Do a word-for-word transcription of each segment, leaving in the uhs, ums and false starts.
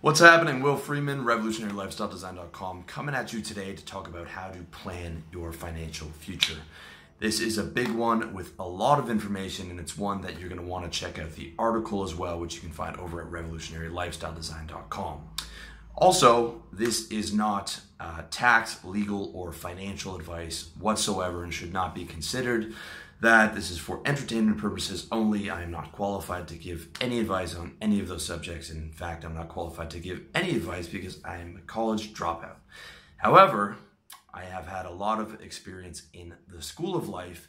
What's happening? Will Freeman, Revolutionary Lifestyle Design dot com, coming at you today to talk about how to plan your financial future. This is a big one with a lot of information, and it's one that you're going to want to check out the article as well, which you can find over at Revolutionary Lifestyle Design dot com. Also, this is not uh, tax, legal, or financial advice whatsoever and should not be considered that. This is for entertainment purposes only. I am not qualified to give any advice on any of those subjects. In fact, I'm not qualified to give any advice because I am a college dropout. However, I have had a lot of experience in the school of life,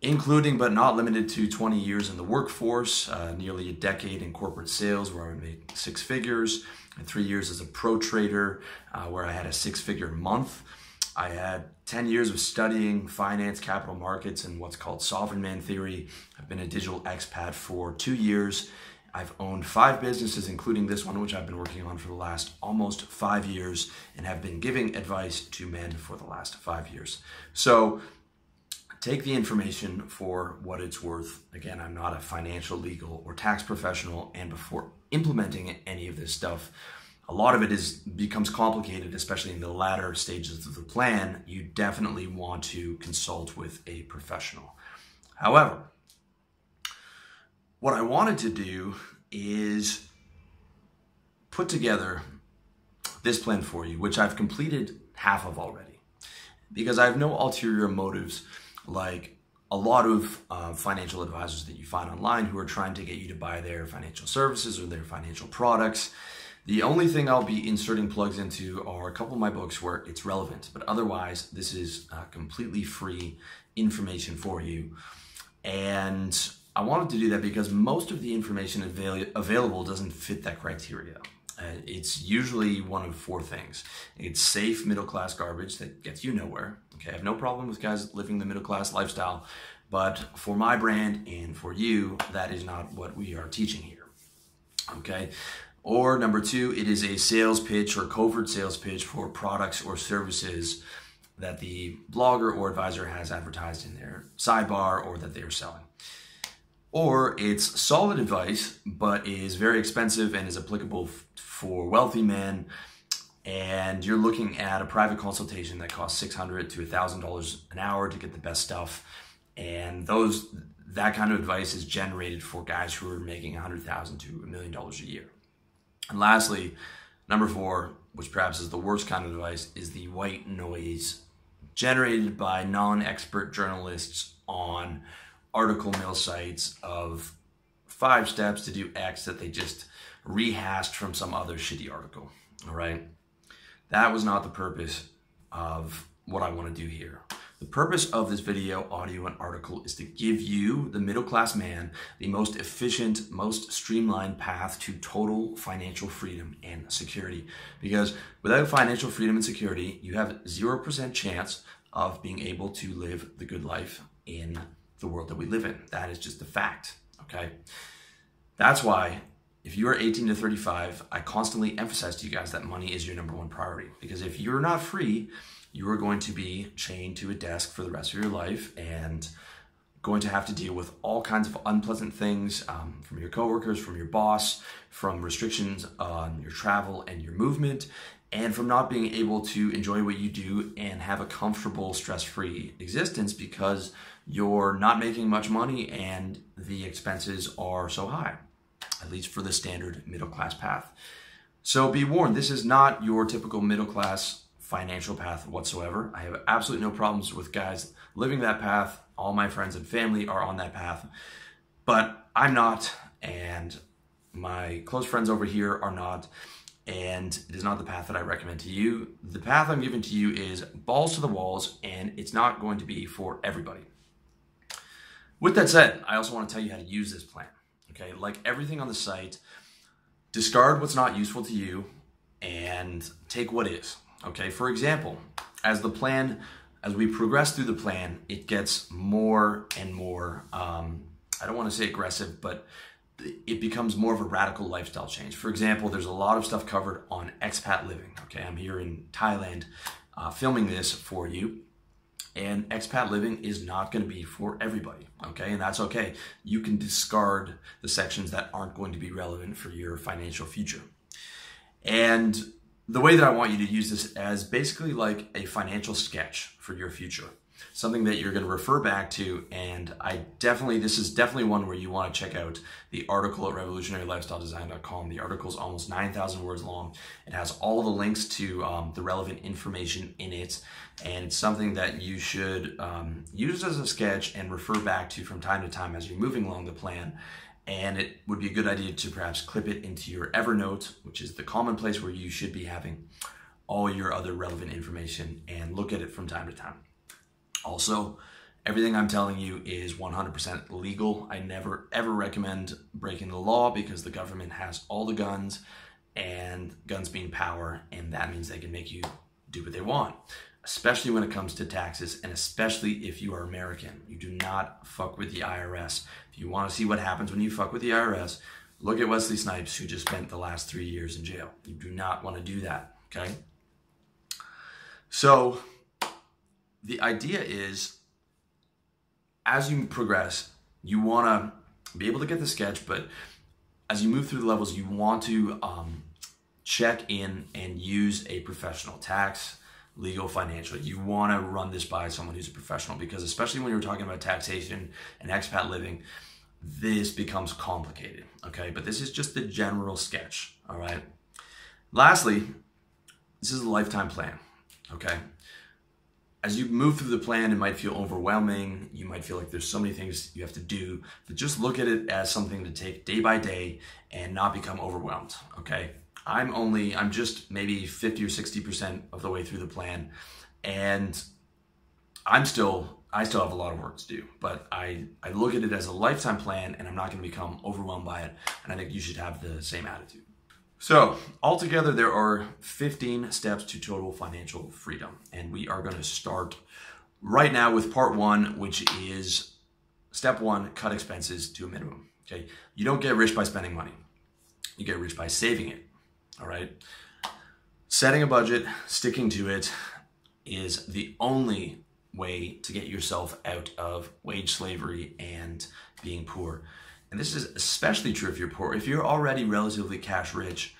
including but not limited to twenty years in the workforce, uh, nearly a decade in corporate sales where I made six figures, and three years as a pro trader uh, where I had a six-figure month. I had ten years of studying finance, capital markets, and what's called sovereign man theory. I've been a digital expat for two years. I've owned five businesses, including this one, which I've been working on for the last almost five years and have been giving advice to men for the last five years. So take the information for what it's worth. Again, I'm not a financial, legal, or tax professional, and before implementing any of this stuff, a lot of it is becomes complicated, especially in the latter stages of the plan. You definitely want to consult with a professional. However, what I wanted to do is put together this plan for you, which I've completed half of already, because I have no ulterior motives like a lot of uh, financial advisors that you find online who are trying to get you to buy their financial services or their financial products. The only thing I'll be inserting plugs into are a couple of my books where it's relevant, but otherwise this is uh, completely free information for you. And I wanted to do that because most of the information avail available doesn't fit that criteria. Uh, it's usually one of four things. It's safe middle-class garbage that gets you nowhere. Okay, I have no problem with guys living the middle-class lifestyle, but for my brand and for you, that is not what we are teaching here. Okay. Or number two, it is a sales pitch or covert sales pitch for products or services that the blogger or advisor has advertised in their sidebar or that they are selling. Or it's solid advice, but is very expensive and is applicable for wealthy men. And you're looking at a private consultation that costs six hundred to one thousand dollars an hour to get the best stuff. And those that kind of advice is generated for guys who are making one hundred thousand to a million dollars a year. And lastly, number four, which perhaps is the worst kind of advice, is the white noise generated by non-expert journalists on article mill sites of five steps to do X that they just rehashed from some other shitty article, all right? That was not the purpose of what I want to do here. The purpose of this video, audio, and article is to give you, the middle-class man, the most efficient, most streamlined path to total financial freedom and security. Because without financial freedom and security, you have zero percent chance of being able to live the good life in the world that we live in. That is just a fact, okay? That's why, if you are eighteen to thirty-five, I constantly emphasize to you guys that money is your number one priority. Because if you're not free, you are going to be chained to a desk for the rest of your life and going to have to deal with all kinds of unpleasant things um, from your coworkers, from your boss, from restrictions on your travel and your movement, and from not being able to enjoy what you do and have a comfortable, stress-free existence because you're not making much money and the expenses are so high, at least for the standard middle-class path. So be warned, this is not your typical middle-class financial path whatsoever. I have absolutely no problems with guys living that path. All my friends and family are on that path, but I'm not, and my close friends over here are not, and it is not the path that I recommend to you. The path I'm giving to you is balls to the walls, and it's not going to be for everybody. With that said, I also want to tell you how to use this plan, okay? Like everything on the site, discard what's not useful to you and take what is. Okay, for example, as the plan, as we progress through the plan, it gets more and more, um, I don't want to say aggressive, but it becomes more of a radical lifestyle change. For example, there's a lot of stuff covered on expat living. Okay, I'm here in Thailand uh, filming this for you. And expat living is not going to be for everybody, okay? And that's okay. You can discard the sections that aren't going to be relevant for your financial future. And the way that I want you to use this as basically like a financial sketch for your future, something that you're going to refer back to. And I definitely, this is definitely one where you want to check out the article at revolutionary lifestyle design dot com. The article is almost nine thousand words long. It has all the links to um, the relevant information in it. And it's something that you should um, use as a sketch and refer back to from time to time as you're moving along the plan. And it would be a good idea to perhaps clip it into your Evernote, which is the common place where you should be having all your other relevant information, and look at it from time to time. Also, everything I'm telling you is one hundred percent legal. I never ever recommend breaking the law, because the government has all the guns, and guns being power, and that means they can make you do what they want, especially when it comes to taxes, and especially if you are American. You do not fuck with the I R S. If you want to see what happens when you fuck with the I R S, look at Wesley Snipes, who just spent the last three years in jail. You do not want to do that, okay? So the idea is, as you progress, you want to be able to get the sketch, but as you move through the levels, you want to um, check in and use a professional, tax, legal, financial. You want to run this by someone who's a professional, because especially when you're talking about taxation and expat living, this becomes complicated, okay? But this is just the general sketch, all right? Lastly, this is a lifetime plan, okay? As you move through the plan, it might feel overwhelming. You might feel like there's so many things you have to do, but just look at it as something to take day by day and not become overwhelmed, okay? I'm only, I'm just maybe fifty or sixty percent of the way through the plan, and I'm still, I still have a lot of work to do, but I, I look at it as a lifetime plan, and I'm not going to become overwhelmed by it, and I think you should have the same attitude. So altogether, there are fifteen steps to total financial freedom, and we are going to start right now with part one, which is step one, cut expenses to a minimum, okay? You don't get rich by spending money. You get rich by saving it. All right. Setting a budget, sticking to it, is the only way to get yourself out of wage slavery and being poor. And this is especially true if you're poor. If you're already relatively cash rich,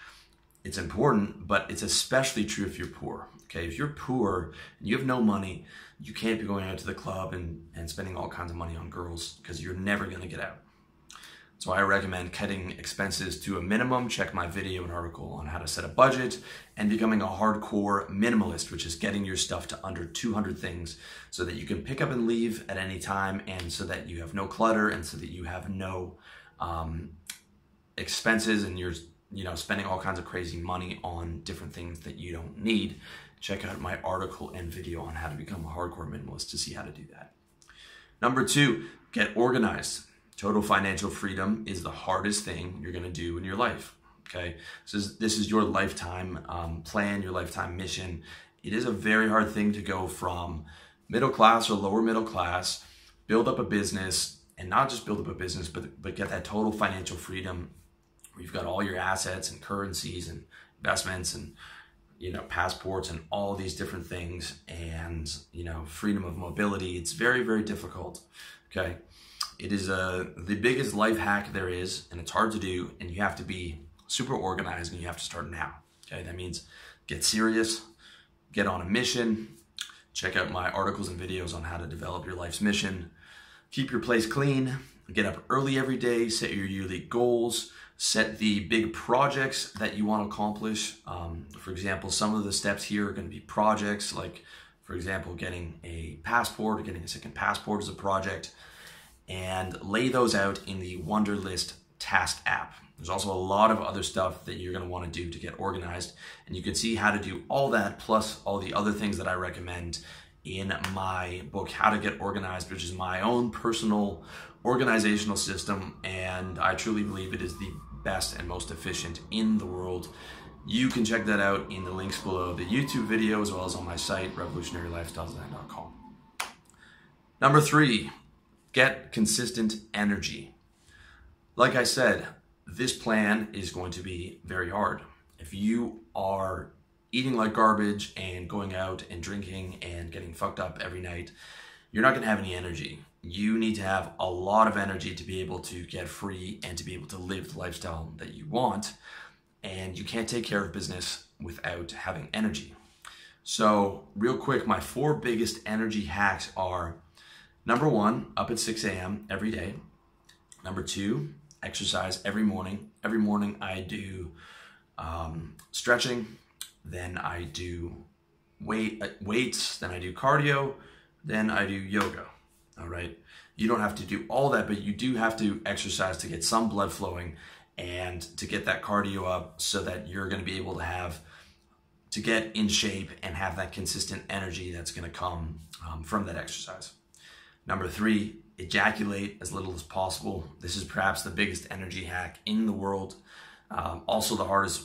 it's important, but it's especially true if you're poor. Okay. If you're poor and you have no money, you can't be going out to the club and, and spending all kinds of money on girls, because you're never going to get out. So I recommend cutting expenses to a minimum. Check my video and article on how to set a budget, and becoming a hardcore minimalist, which is getting your stuff to under two hundred things, so that you can pick up and leave at any time, and so that you have no clutter, and so that you have no um, expenses, and you're you know spending all kinds of crazy money on different things that you don't need. Check out my article and video on how to become a hardcore minimalist to see how to do that. Number two, get organized. Total financial freedom is the hardest thing you're going to do in your life, okay? So this is, this is your lifetime um, plan, your lifetime mission. It is a very hard thing to go from middle class or lower middle class, build up a business, and not just build up a business, but, but get that total financial freedom where you've got all your assets and currencies and investments and you know, passports and all these different things, and you know, freedom of mobility. It's very, very difficult, okay? It is a, the biggest life hack there is, and it's hard to do, and you have to be super organized, and you have to start now, okay? That means get serious, get on a mission, check out my articles and videos on how to develop your life's mission, keep your place clean, get up early every day, set your yearly goals, set the big projects that you want to accomplish. Um, for example, some of the steps here are going to be projects, like, for example, getting a passport, or getting a second passport is a project, and lay those out in the Wunderlist task app. There's also a lot of other stuff that you're going to want to do to get organized, and you can see how to do all that plus all the other things that I recommend in my book, How to Get Organized, which is my own personal organizational system, and I truly believe it is the best and most efficient in the world. You can check that out in the links below the YouTube video, as well as on my site, revolutionary lifestyle design dot com. Number three, get consistent energy. Like I said, this plan is going to be very hard. If you are eating like garbage and going out and drinking and getting fucked up every night, you're not gonna have any energy. You need to have a lot of energy to be able to get free and to be able to live the lifestyle that you want. and you can't take care of business without having energy. So real quick, my four biggest energy hacks are, number one, up at six a m every day. Number two, exercise every morning. Every morning I do um, stretching, then I do weight, weights, then I do cardio, then I do yoga, all right? You don't have to do all that, but you do have to exercise to get some blood flowing and to get that cardio up so that you're gonna be able to have, to get in shape and have that consistent energy that's gonna come um, from that exercise. Number three, ejaculate as little as possible. This is perhaps the biggest energy hack in the world. Um, also the hardest,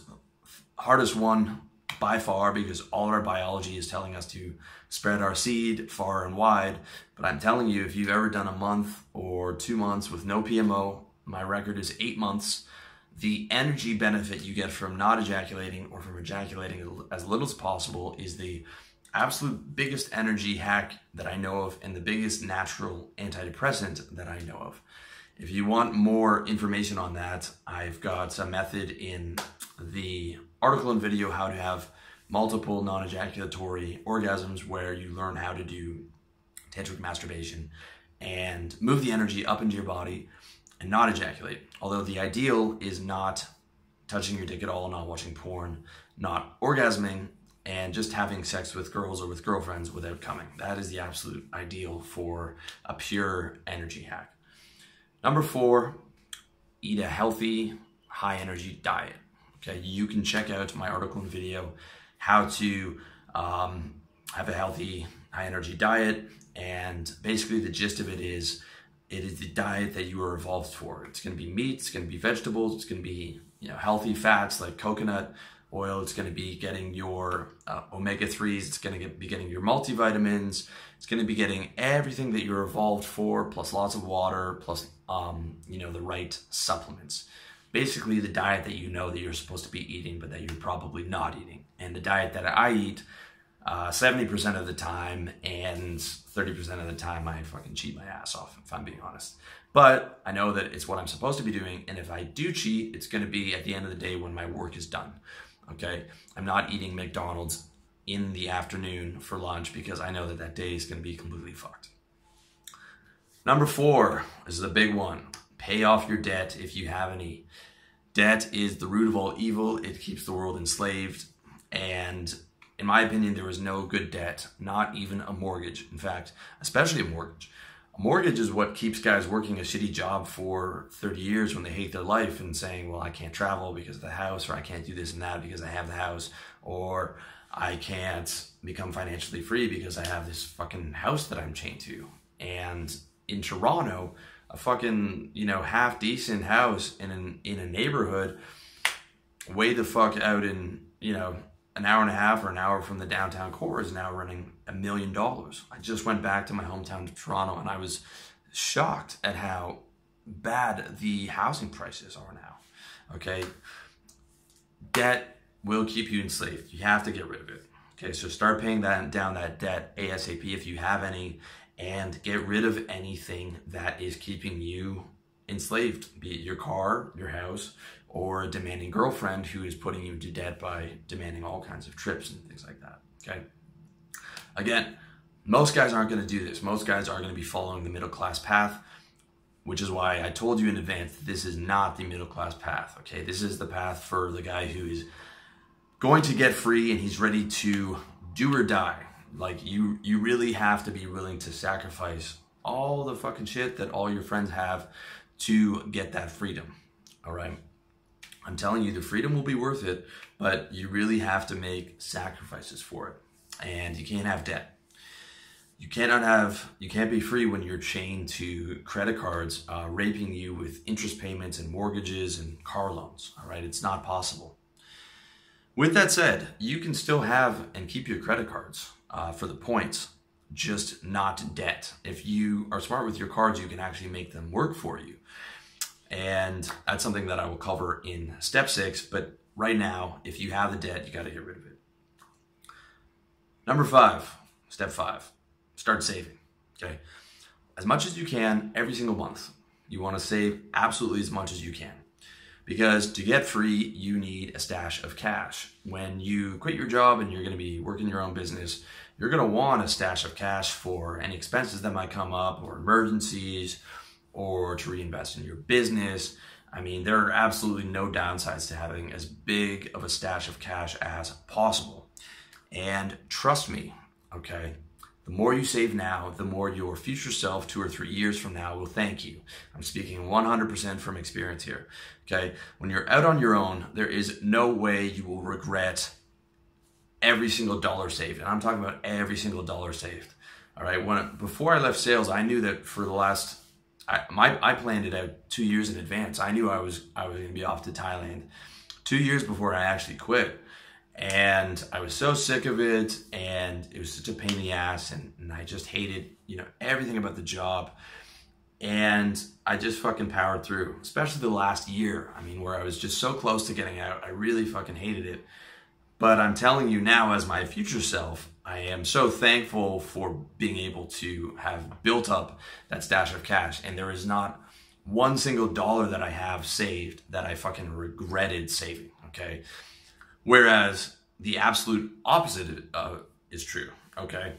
hardest one by far, because all our biology is telling us to spread our seed far and wide. But I'm telling you, if you've ever done a month or two months with no P M O, my record is eight months, the energy benefit you get from not ejaculating or from ejaculating as little as possible is the absolute biggest energy hack that I know of and the biggest natural antidepressant that I know of. If you want more information on that, I've got a method in the article and video how to have multiple non-ejaculatory orgasms, where you learn how to do tantric masturbation and move the energy up into your body and not ejaculate. Although the ideal is not touching your dick at all, not watching porn, not orgasming, and just having sex with girls or with girlfriends without coming. That is the absolute ideal for a pure energy hack. Number four, eat a healthy, high energy diet. Okay, you can check out my article and video, how to um, have a healthy, high energy diet. And basically the gist of it is, it is the diet that you are evolved for. It's gonna be meat, it's gonna be vegetables, it's gonna be, you know, healthy fats like coconut oil, it's gonna be getting your uh, omega threes, it's gonna get, be getting your multivitamins, it's gonna be getting everything that you're evolved for, plus lots of water, plus um, you know, the right supplements. Basically the diet that you know that you're supposed to be eating, but that you're probably not eating. And the diet that I eat uh, seventy percent of the time, and thirty percent of the time I fucking cheat my ass off, if I'm being honest. But I know that it's what I'm supposed to be doing, and if I do cheat, it's gonna be at the end of the day when my work is done. Okay, I'm not eating McDonald's in the afternoon for lunch because I know that that day is going to be completely fucked. Number four, this is a big one. Pay off your debt if you have any. Debt is the root of all evil. It keeps the world enslaved. And in my opinion, there is no good debt, not even a mortgage. In fact, especially a mortgage. A mortgage is what keeps guys working a shitty job for thirty years when they hate their life and saying, well, I can't travel because of the house, or I can't do this and that because I have the house, or I can't become financially free because I have this fucking house that I'm chained to. And in Toronto, a fucking, you know, half decent house in an, in a neighborhood way the fuck out in, you know, an hour and a half or an hour from the downtown core is now running a million dollars. I just went back to my hometown of Toronto and I was shocked at how bad the housing prices are now, okay? Debt will keep you enslaved. You have to get rid of it, okay? So start paying that down that debt ASAP if you have any, and get rid of anything that is keeping you enslaved, be it your car, your house, or a demanding girlfriend who is putting you into debt by demanding all kinds of trips and things like that, okay? Again, most guys aren't gonna do this. Most guys are gonna be following the middle class path, which is why I told you in advance that this is not the middle class path, okay? This is the path for the guy who is going to get free and he's ready to do or die. Like, you, you really have to be willing to sacrifice all the fucking shit that all your friends have to get that freedom, all right? I'm telling you, the freedom will be worth it, but you really have to make sacrifices for it. And you can't have debt. You cannot have, you can't be free when you're chained to credit cards, uh, raping you with interest payments and mortgages and car loans, all right? It's not possible. With that said, you can still have and keep your credit cards uh, for the points, just not debt. If you are smart with your cards, you can actually make them work for you. And that's something that I will cover in step six, but right now, if you have the debt, you gotta get rid of it. Number five, step five, start saving, okay? As much as you can every single month. You wanna save absolutely as much as you can, Because to get free, you need a stash of cash. When you quit your job and you're going to be working your own business, you're going to want a stash of cash for any expenses that might come up, or emergencies, or to reinvest in your business. I mean, there are absolutely no downsides to having as big of a stash of cash as possible. And trust me, okay? The more you save now, the more your future self two or three years from now will thank you. I'm speaking one hundred percent from experience here, okay? When you're out on your own, there is no way you will regret every single dollar saved. And I'm talking about every single dollar saved, all right? When, before I left sales, I knew that for the last, I, my, I planned it out two years in advance. I knew I was, I was gonna be off to Thailand two years before I actually quit. And I was so sick of it, and it was such a pain in the ass, and, and I just hated, you know, everything about the job. And I just fucking powered through, especially the last year. I mean, where I was just so close to getting out, I really fucking hated it. But I'm telling you now, as my future self, I am so thankful for being able to have built up that stash of cash. And there is not one single dollar that I have saved that I fucking regretted saving, okay? Whereas the absolute opposite uh, is true, okay?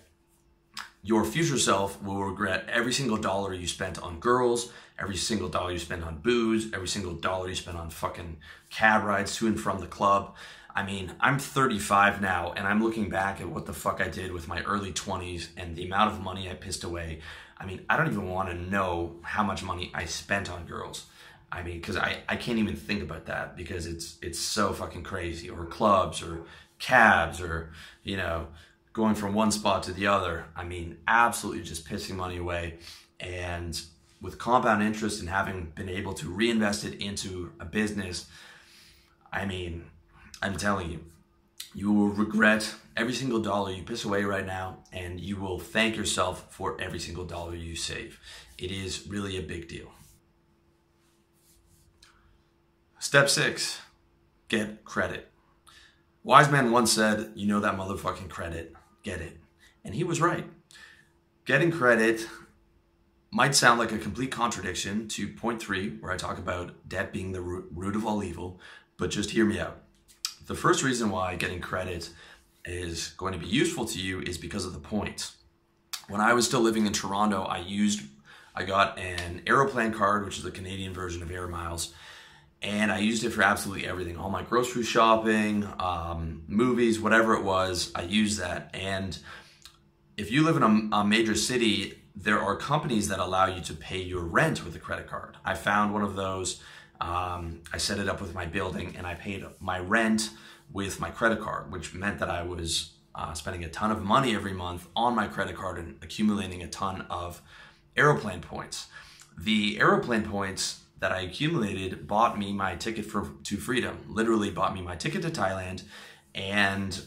Your future self will regret every single dollar you spent on girls, every single dollar you spent on booze, every single dollar you spent on fucking cab rides to and from the club. I mean, I'm thirty-five now, and I'm looking back at what the fuck I did with my early twenties and the amount of money I pissed away. I mean, I don't even want to know how much money I spent on girls. I mean, because I, I can't even think about that, because it's it's so fucking crazy. Or clubs, or cabs, or, you know, going from one spot to the other. I mean, absolutely just pissing money away. And with compound interest and having been able to reinvest it into a business, I mean, I'm telling you, you will regret every single dollar you piss away right now, and you will thank yourself for every single dollar you save. It is really a big deal. Step six, get credit. Wise man once said, you know that motherfucking credit, get it. And he was right. Getting credit might sound like a complete contradiction to point three, where I talk about debt being the root of all evil, but just hear me out. The first reason why getting credit is going to be useful to you is because of the points. When I was still living in Toronto, I used, I got an Aeroplan card, which is the Canadian version of Air Miles. And I used it for absolutely everything. All my grocery shopping, um, movies, whatever it was, I used that. And if you live in a, a major city, there are companies that allow you to pay your rent with a credit card. I found one of those. Um, I set it up with my building, and I paid my rent with my credit card, which meant that I was uh, spending a ton of money every month on my credit card and accumulating a ton of Aeroplan points. The Aeroplan points that I accumulated bought me my ticket for, to freedom, literally bought me my ticket to Thailand. And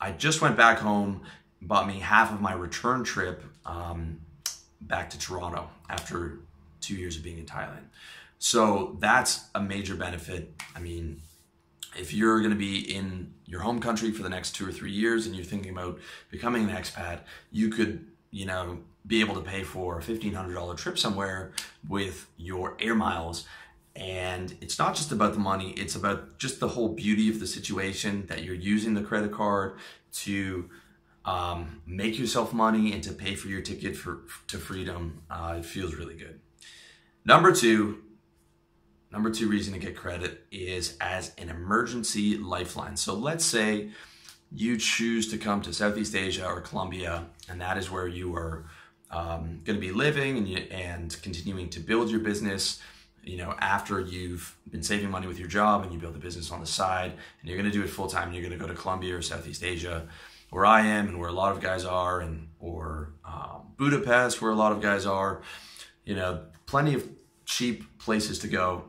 I just went back home, bought me half of my return trip um, back to Toronto after two years of being in Thailand. So that's a major benefit. I mean, if you're gonna be in your home country for the next two or three years and you're thinking about becoming an expat, you could, you know, be able to pay for a fifteen hundred dollar trip somewhere with your Air Miles. And it's not just about the money, it's about just the whole beauty of the situation that you're using the credit card to um, make yourself money and to pay for your ticket for, to freedom. Uh, it feels really good. Number two, number two reason to get credit is as an emergency lifeline. So let's say you choose to come to Southeast Asia or Colombia, and that is where you are um, going to be living and, you, and continuing to build your business, you know, after you've been saving money with your job and you build a business on the side, and you're going to do it full time, and you're going to go to Colombia or Southeast Asia, where I am and where a lot of guys are, and or uh, Budapest, where a lot of guys are, you know, plenty of cheap places to go.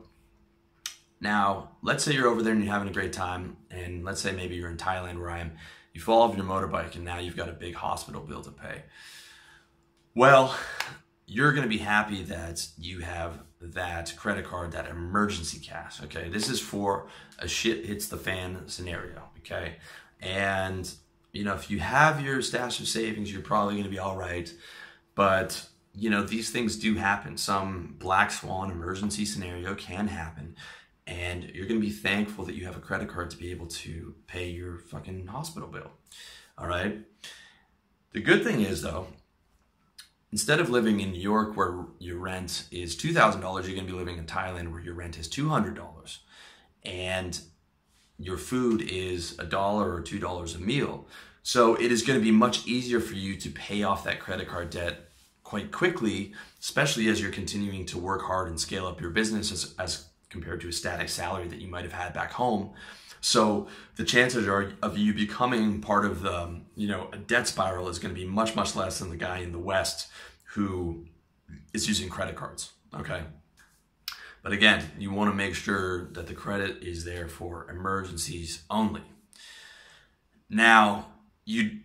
Now, let's say you're over there and you're having a great time, and let's say maybe you're in Thailand where I am, you fall off your motorbike and now you've got a big hospital bill to pay. Well, you're gonna be happy that you have that credit card, that emergency cash, okay? This is for a shit hits the fan scenario, okay? And, you know, if you have your stash of savings, you're probably gonna be all right, but you know, these things do happen. Some black swan emergency scenario can happen. and you're going to be thankful that you have a credit card to be able to pay your fucking hospital bill. All right. The good thing is, though, instead of living in New York where your rent is two thousand dollars, you're going to be living in Thailand where your rent is two hundred dollars. And your food is a dollar or two dollars a meal. So it is going to be much easier for you to pay off that credit card debt quite quickly, especially as you're continuing to work hard and scale up your business as, as compared to a static salary that you might have had back home. So the chances are of you becoming part of the, you know, a debt spiral is going to be much, much less than the guy in the West who is using credit cards. Okay. But again, you want to make sure that the credit is there for emergencies only. Now, you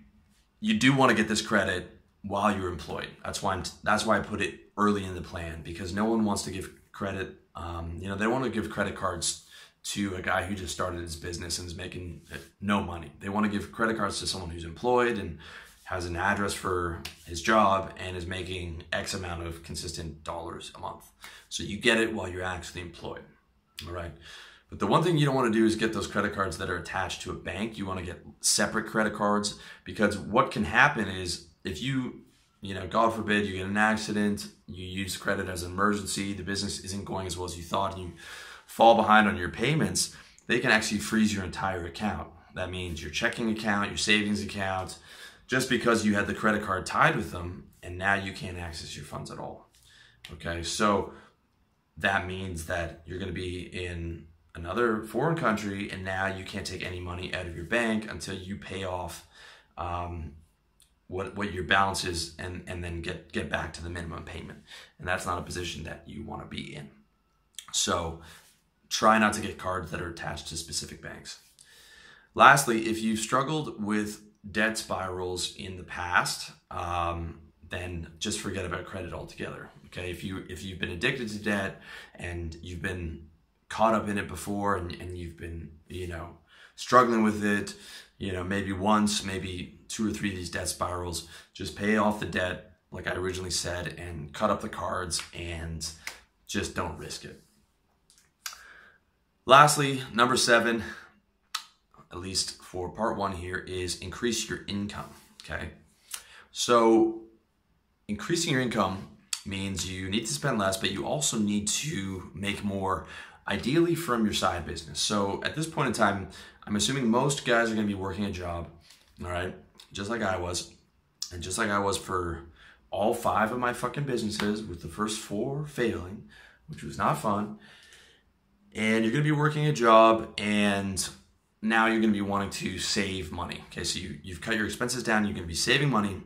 you do want to get this credit while you're employed. That's why I'm, that's why I put it early in the plan, because no one wants to give credit. Um, you know, they don't want to give credit cards to a guy who just started his business and is making no money. They want to give credit cards to someone who's employed and has an address for his job and is making X amount of consistent dollars a month. So you get it while you're actually employed, all right? But the one thing you don't wanna do is get those credit cards that are attached to a bank. You wanna get separate credit cards, because what can happen is if you, you know, God forbid you get in an accident, you use credit as an emergency, the business isn't going as well as you thought, and you fall behind on your payments, they can actually freeze your entire account. That means your checking account, your savings account, just because you had the credit card tied with them, and now you can't access your funds at all. Okay, so that means that you're gonna be in another foreign country, and now you can't take any money out of your bank until you pay off um, what what your balance is, and, and then get, get back to the minimum payment. And that's not a position that you wanna be in. So try not to get cards that are attached to specific banks. Lastly, if you've struggled with debt spirals in the past, um, then just forget about credit altogether. Okay, if you if you've been addicted to debt and you've been caught up in it before, and, and you've been you know struggling with it, you know maybe once, maybe two or three of these debt spirals, just pay off the debt like I originally said, and cut up the cards, and just don't risk it. Lastly, number seven, at least for part one here, is increase your income, okay? So increasing your income means you need to spend less, but you also need to make more, ideally from your side business. So at this point in time, I'm assuming most guys are gonna be working a job, all right? Just like I was, and just like I was for all five of my fucking businesses, with the first four failing, which was not fun. And you're gonna be working a job, and now you're going to be wanting to save money. Okay, so you, you've cut your expenses down, you're going to be saving money,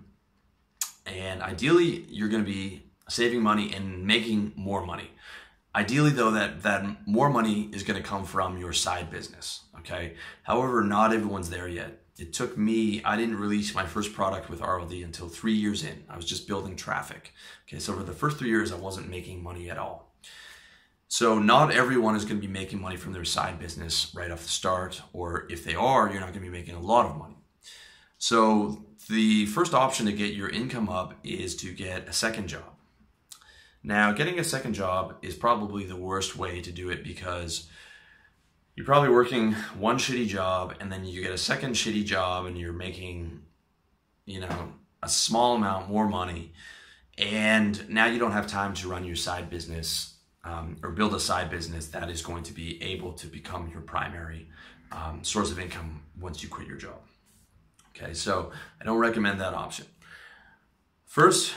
and ideally you're going to be saving money and making more money. Ideally though, that, that more money is going to come from your side business, okay? However, not everyone's there yet. It took me, I didn't release my first product with R L D until three years in. I was just building traffic. Okay, so for the first three years, I wasn't making money at all. So not everyone is going to be making money from their side business right off the start, or if they are, you're not going to be making a lot of money. So the first option to get your income up is to get a second job. Now, getting a second job is probably the worst way to do it, because you're probably working one shitty job, and then you get a second shitty job, and you're making, you know, a small amount more money, and now you don't have time to run your side business Um, or build a side business that is going to be able to become your primary um, source of income once you quit your job. Okay, so I don't recommend that option. First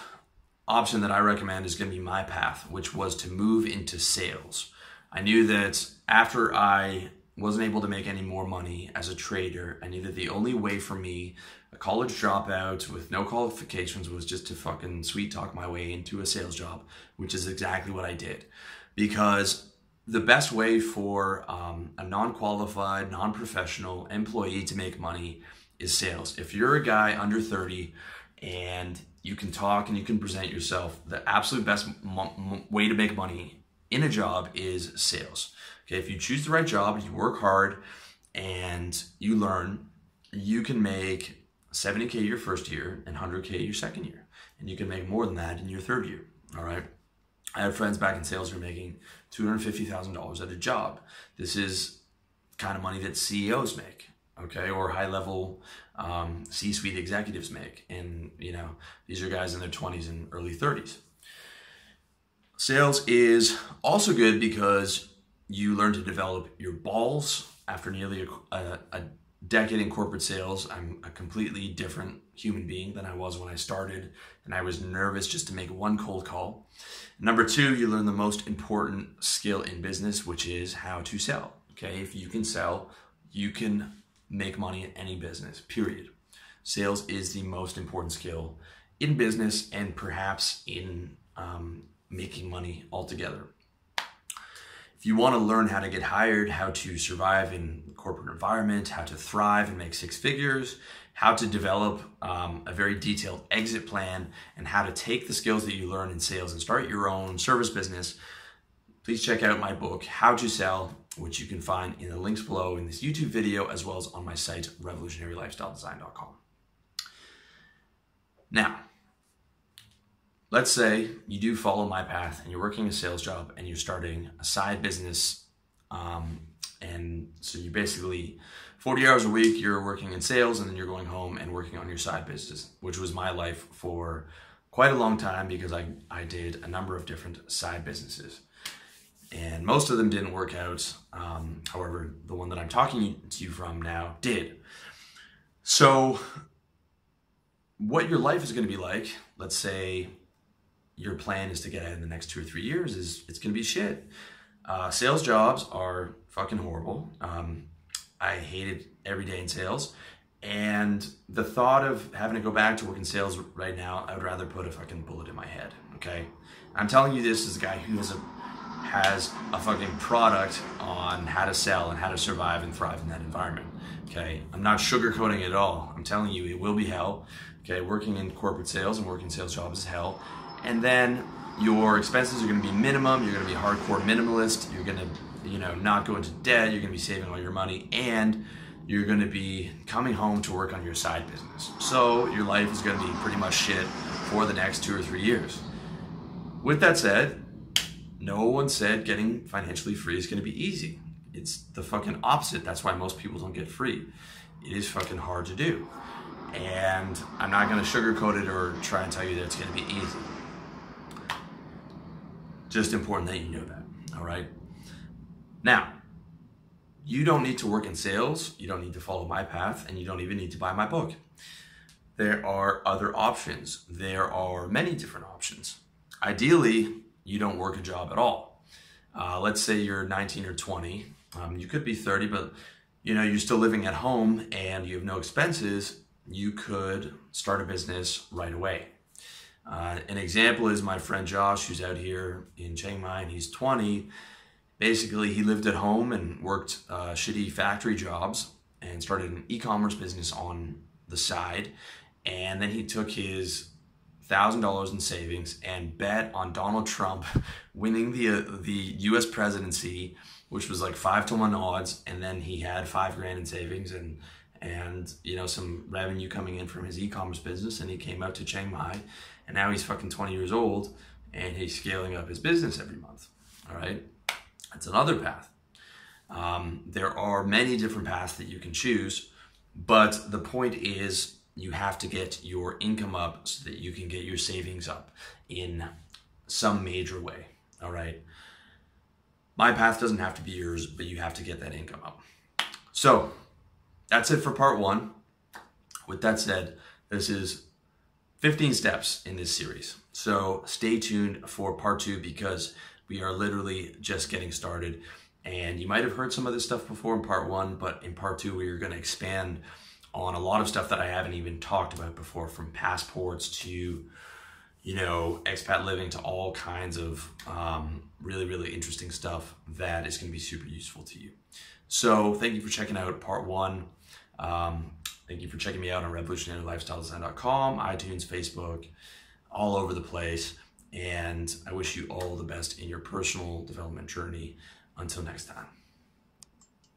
option that I recommend is going to be my path, which was to move into sales. I knew that after I wasn't able to make any more money as a trader, I knew that the only way for me, a college dropout with no qualifications, was just to fucking sweet talk my way into a sales job, which is exactly what I did. Because the best way for um, a non-qualified, non-professional employee to make money is sales. If you're a guy under thirty and you can talk and you can present yourself, the absolute best way to make money in a job is sales. Okay, if you choose the right job, you work hard and you learn, you can make seventy K your first year and one hundred K your second year. And you can make more than that in your third year, all right? I had friends back in sales who were making two hundred fifty thousand dollars at a job. This is the kind of money that C E Os make, okay, or high-level um, C-suite executives make. And, you know, these are guys in their twenties and early thirties. Sales is also good because you learn to develop your balls. After nearly a, a, a decade in corporate sales, I'm a completely different human being than I was when I started, and I was nervous just to make one cold call. Number two, you learn the most important skill in business, which is how to sell. Okay, if you can sell, you can make money in any business, period. Sales is the most important skill in business and perhaps in um, making money altogether. If you want to learn how to get hired, how to survive in the corporate environment, how to thrive and make six figures, how to develop um, a very detailed exit plan, and how to take the skills that you learn in sales and start your own service business, please check out my book, How to Sell, which you can find in the links below in this YouTube video, as well as on my site, Revolutionary Lifestyle Design dot com. Now, let's say you do follow my path and you're working a sales job and you're starting a side business. Um, and so you basically, forty hours a week, you're working in sales and then you're going home and working on your side business, which was my life for quite a long time because I, I did a number of different side businesses. And most of them didn't work out. Um, however, the one that I'm talking to you from now did. So what your life is going to be like, let's say your plan is to get out in the next two or three years, is it's going to be shit. Uh, sales jobs are fucking horrible. Um, I hated every day in sales. And the thought of having to go back to work in sales right now, I would rather put a fucking bullet in my head, okay? I'm telling you this as a guy who has a, has a fucking product on how to sell and how to survive and thrive in that environment, okay? I'm not sugarcoating it at all. I'm telling you, it will be hell, okay? Working in corporate sales and working sales jobs is hell. And then your expenses are going to be minimum. You're going to be hardcore minimalist. You're going to, you know, not go into debt. You're going to be saving all your money, and you're going to be coming home to work on your side business. So your life is going to be pretty much shit for the next two or three years. With that said, no one said getting financially free is going to be easy. It's the fucking opposite. That's why most people don't get free. It is fucking hard to do. And I'm not going to sugarcoat it or try and tell you that it's going to be easy. Just important that you know that, all right? Now, you don't need to work in sales, you don't need to follow my path, and you don't even need to buy my book. There are other options. There are many different options. Ideally, you don't work a job at all. Uh, let's say you're nineteen or twenty. Um, you could be thirty, but you know, you're still living at home and you have no expenses. You could start a business right away. Uh, an example is my friend Josh, who's out here in Chiang Mai, and he's twenty. Basically, he lived at home and worked uh, shitty factory jobs and started an e-commerce business on the side. And then he took his one thousand dollars in savings and bet on Donald Trump winning the, uh, the U S presidency, which was like five to one odds. And then he had five grand in savings and, and you know, some revenue coming in from his e-commerce business. And he came out to Chiang Mai. And now he's fucking twenty years old and he's scaling up his business every month, all right? That's another path. Um, there are many different paths that you can choose, but the point is you have to get your income up so that you can get your savings up in some major way, all right? My path doesn't have to be yours, but you have to get that income up. So that's it for part one. With that said, this is fifteen steps in this series. So stay tuned for part two because we are literally just getting started. And you might have heard some of this stuff before in part one, but in part two, we are going to expand on a lot of stuff that I haven't even talked about before, from passports to, you know, expat living to all kinds of um, really, really interesting stuff that is going to be super useful to you. So thank you for checking out part one. Um, Thank you for checking me out on Revolutionary Lifestyle Design dot com, iTunes, Facebook, all over the place. And I wish you all the best in your personal development journey. Until next time.